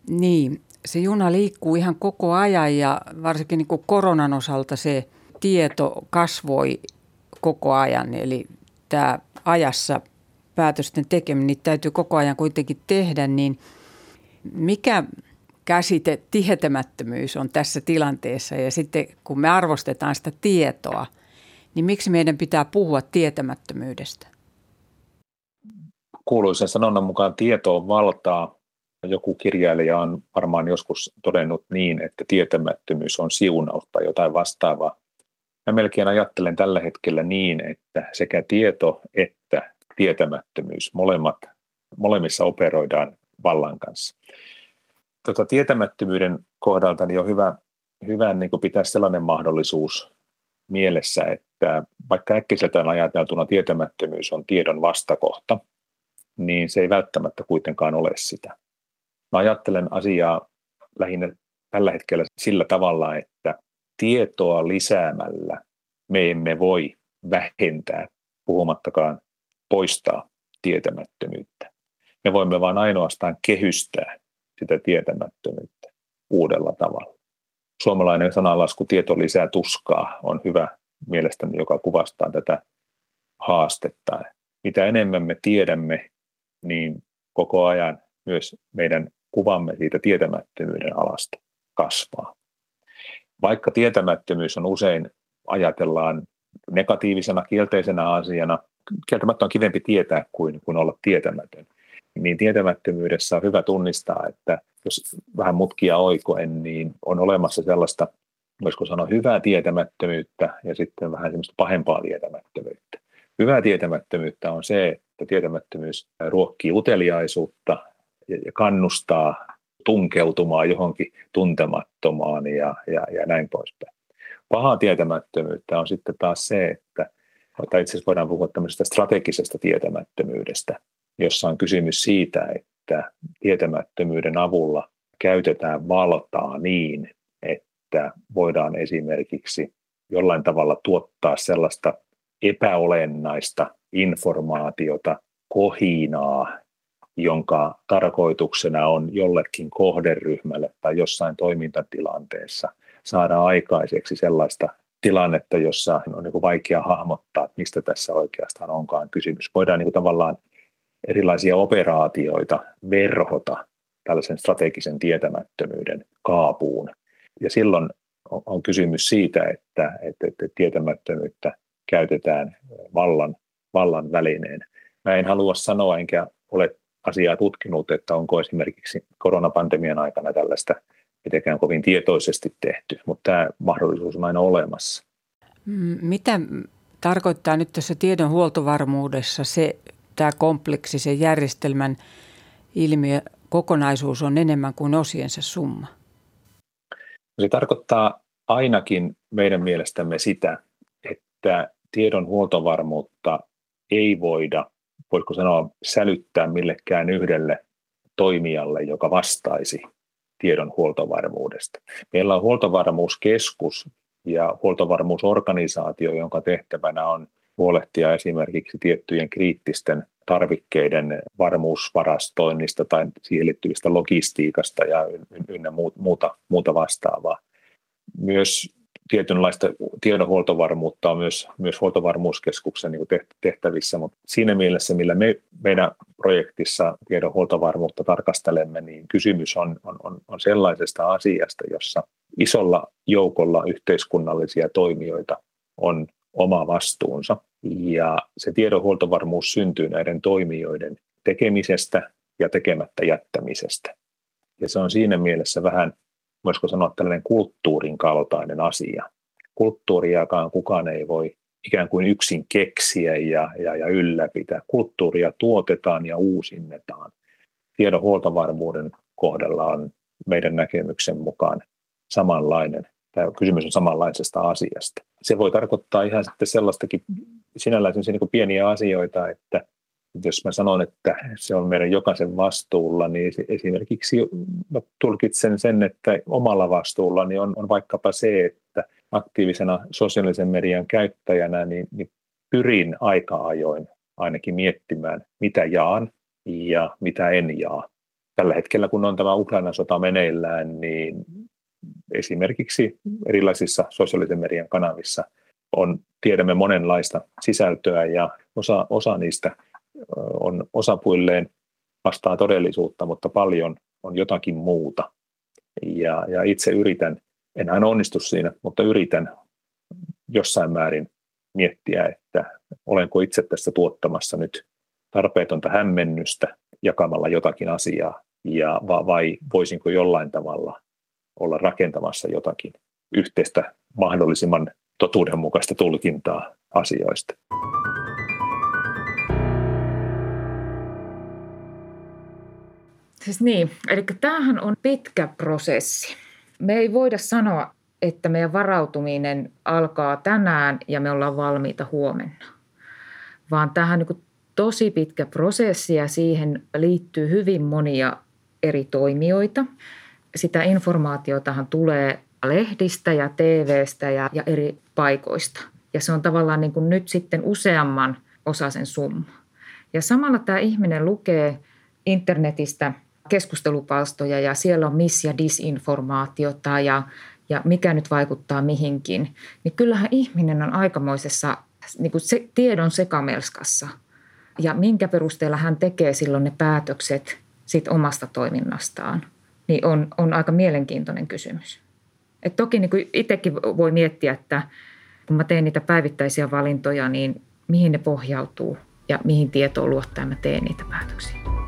Niin, se juna liikkuu ihan koko ajan ja varsinkin niin kuin koronan osalta se tieto kasvoi koko ajan, eli tämä ajassa päätösten tekeminen, niitä täytyy koko ajan kuitenkin tehdä, niin mikä käsite tietämättömyys on tässä tilanteessa ja sitten kun me arvostetaan sitä tietoa, niin miksi meidän pitää puhua tietämättömyydestä? Kuuluisen sanonnan mukaan tieto on valtaa. Joku kirjailija on varmaan joskus todennut niin, että tietämättömyys on siunaus tai jotain vastaavaa. Mä melkein ajattelen tällä hetkellä niin, että sekä tieto että tietämättömyys, molemmat, molemmissa operoidaan vallan kanssa. Tota, tietämättömyyden kohdalta niin on hyvä, hyvä niin kuin pitää sellainen mahdollisuus mielessä, että vaikka äkkiseltään ajateltuna tietämättömyys on tiedon vastakohta, niin se ei välttämättä kuitenkaan ole sitä. Mä ajattelen asiaa lähinnä tällä hetkellä sillä tavalla, että tietoa lisäämällä me emme voi vähentää, puhumattakaan poistaa tietämättömyyttä. Me voimme vain ainoastaan kehystää sitä tietämättömyyttä uudella tavalla. Suomalainen sananlasku tieto lisää tuskaa on hyvä mielestäni, joka kuvastaa tätä haastetta. Mitä enemmän me tiedämme, niin koko ajan myös meidän kuvamme siitä tietämättömyyden alasta kasvaa. Vaikka tietämättömyys on usein ajatellaan negatiivisena, kielteisenä asiana, kieltämättä on kivempi tietää kuin, kuin olla tietämätön, niin tietämättömyydessä on hyvä tunnistaa, että jos vähän mutkia oikoen, niin on olemassa sellaista, voisiko sanoa, hyvää tietämättömyyttä ja sitten vähän semmoista pahempaa tietämättömyyttä. Hyvää tietämättömyyttä on se, että tietämättömyys ruokkii uteliaisuutta ja kannustaa tunkeutumaan johonkin tuntemattomaan ja, ja, ja näin poispäin. Pahaa tietämättömyyttä on sitten taas se, että, tai itse asiassa voidaan puhua tämmöisestä strategisesta tietämättömyydestä, jossa on kysymys siitä, että tietämättömyyden avulla käytetään valtaa niin, että voidaan esimerkiksi jollain tavalla tuottaa sellaista epäolennaista informaatiota, kohinaa, jonka tarkoituksena on jollekin kohderyhmälle tai jossain toimintatilanteessa saada aikaiseksi sellaista tilannetta, jossa on niin kuin vaikea hahmottaa, mistä tässä oikeastaan onkaan kysymys. Voidaan niin kuin tavallaan erilaisia operaatioita verhota tällaisen strategisen tietämättömyyden kaapuun. Ja silloin on kysymys siitä, että, että, että tietämättömyyttä käytetään vallan, vallan välineen. Mä en halua sanoa, enkä ole asiaa tutkinut, että onko esimerkiksi koronapandemian aikana tällaista mitenkään kovin tietoisesti tehty, mutta tämä mahdollisuus on aina olemassa. Mitä tarkoittaa nyt tässä tiedon huoltovarmuudessa se, tämä kompleksisen järjestelmän ilmiö, kokonaisuus on enemmän kuin osiensa summa? Se tarkoittaa ainakin meidän mielestämme sitä, että tiedon huoltovarmuutta ei voida, voisiko sanoa, sälyttää millekään yhdelle toimijalle, joka vastaisi tiedon huoltovarmuudesta. Meillä on huoltovarmuuskeskus ja huoltovarmuusorganisaatio, jonka tehtävänä on huolehtia esimerkiksi tiettyjen kriittisten tarvikkeiden varmuusvarastoinnista tai siihen liittyvistä logistiikasta ja ynnä muuta, muuta vastaavaa. Myös tietynlaista tiedon huoltovarmuutta on myös, myös huoltovarmuuskeskuksen tehtävissä, mutta siinä mielessä, millä me meidän projektissa tiedon huoltovarmuutta tarkastelemme, niin kysymys on, on, on sellaisesta asiasta, jossa isolla joukolla yhteiskunnallisia toimijoita on oma vastuunsa. Ja se tiedon huoltovarmuus syntyy näiden toimijoiden tekemisestä ja tekemättä jättämisestä. Ja se on siinä mielessä vähän, voisiko sanoa, tällainen kulttuurin kaltainen asia. Kulttuuriakaan kukaan ei voi ikään kuin yksin keksiä ja, ja, ja ylläpitää. Kulttuuria tuotetaan ja uusinnetaan. Tiedon huoltovarmuuden kohdalla on meidän näkemyksen mukaan samanlainen. Tämä kysymys on samanlaisesta asiasta. Se voi tarkoittaa ihan sitten sellaistakin sinällään niin pieniä asioita, että jos mä sanon, että se on meidän jokaisen vastuulla, niin esimerkiksi mä tulkitsen sen, että omalla vastuullani on, on vaikkapa se, että aktiivisena sosiaalisen median käyttäjänä niin, niin pyrin aika ajoin ainakin miettimään, mitä jaan ja mitä en jaa. Tällä hetkellä, kun on tämä Ukrainan sota meneillään, niin esimerkiksi erilaisissa sosiaalisen median kanavissa on, tiedämme monenlaista sisältöä ja osa, osa niistä on osapuilleen vastaa todellisuutta, mutta paljon on jotakin muuta. Ja, ja itse yritän, en aina onnistu siinä, mutta yritän jossain määrin miettiä, että olenko itse tässä tuottamassa nyt tarpeetonta hämmennystä jakamalla jotakin asiaa ja, vai voisinko jollain tavalla olla rakentamassa jotakin yhteistä mahdollisimman totuudenmukaista tulkintaa asioista. Siis niin, eli tämähän on pitkä prosessi. Me ei voida sanoa, että meidän varautuminen alkaa tänään ja me ollaan valmiita huomenna, vaan tämähän on niin tosi pitkä prosessi ja siihen liittyy hyvin monia eri toimijoita. Sitä informaatiotahan tulee lehdistä ja T V:stä ja, ja eri paikoista. Ja se on tavallaan niin kuin nyt sitten useamman osaisen summa. Ja samalla tämä ihminen lukee internetistä keskustelupalstoja ja siellä on mis- ja disinformaatiota ja, ja mikä nyt vaikuttaa mihinkin. Niin kyllähän ihminen on aikamoisessa niin kuin se, tiedon sekamelskassa ja minkä perusteella hän tekee silloin ne päätökset siitä omasta toiminnastaan. Niin on, on aika mielenkiintoinen kysymys. Et toki niin kuin itsekin voi miettiä, että kun mä teen niitä päivittäisiä valintoja, niin mihin ne pohjautuu ja mihin tietoon luottaen mä teen niitä päätöksiä.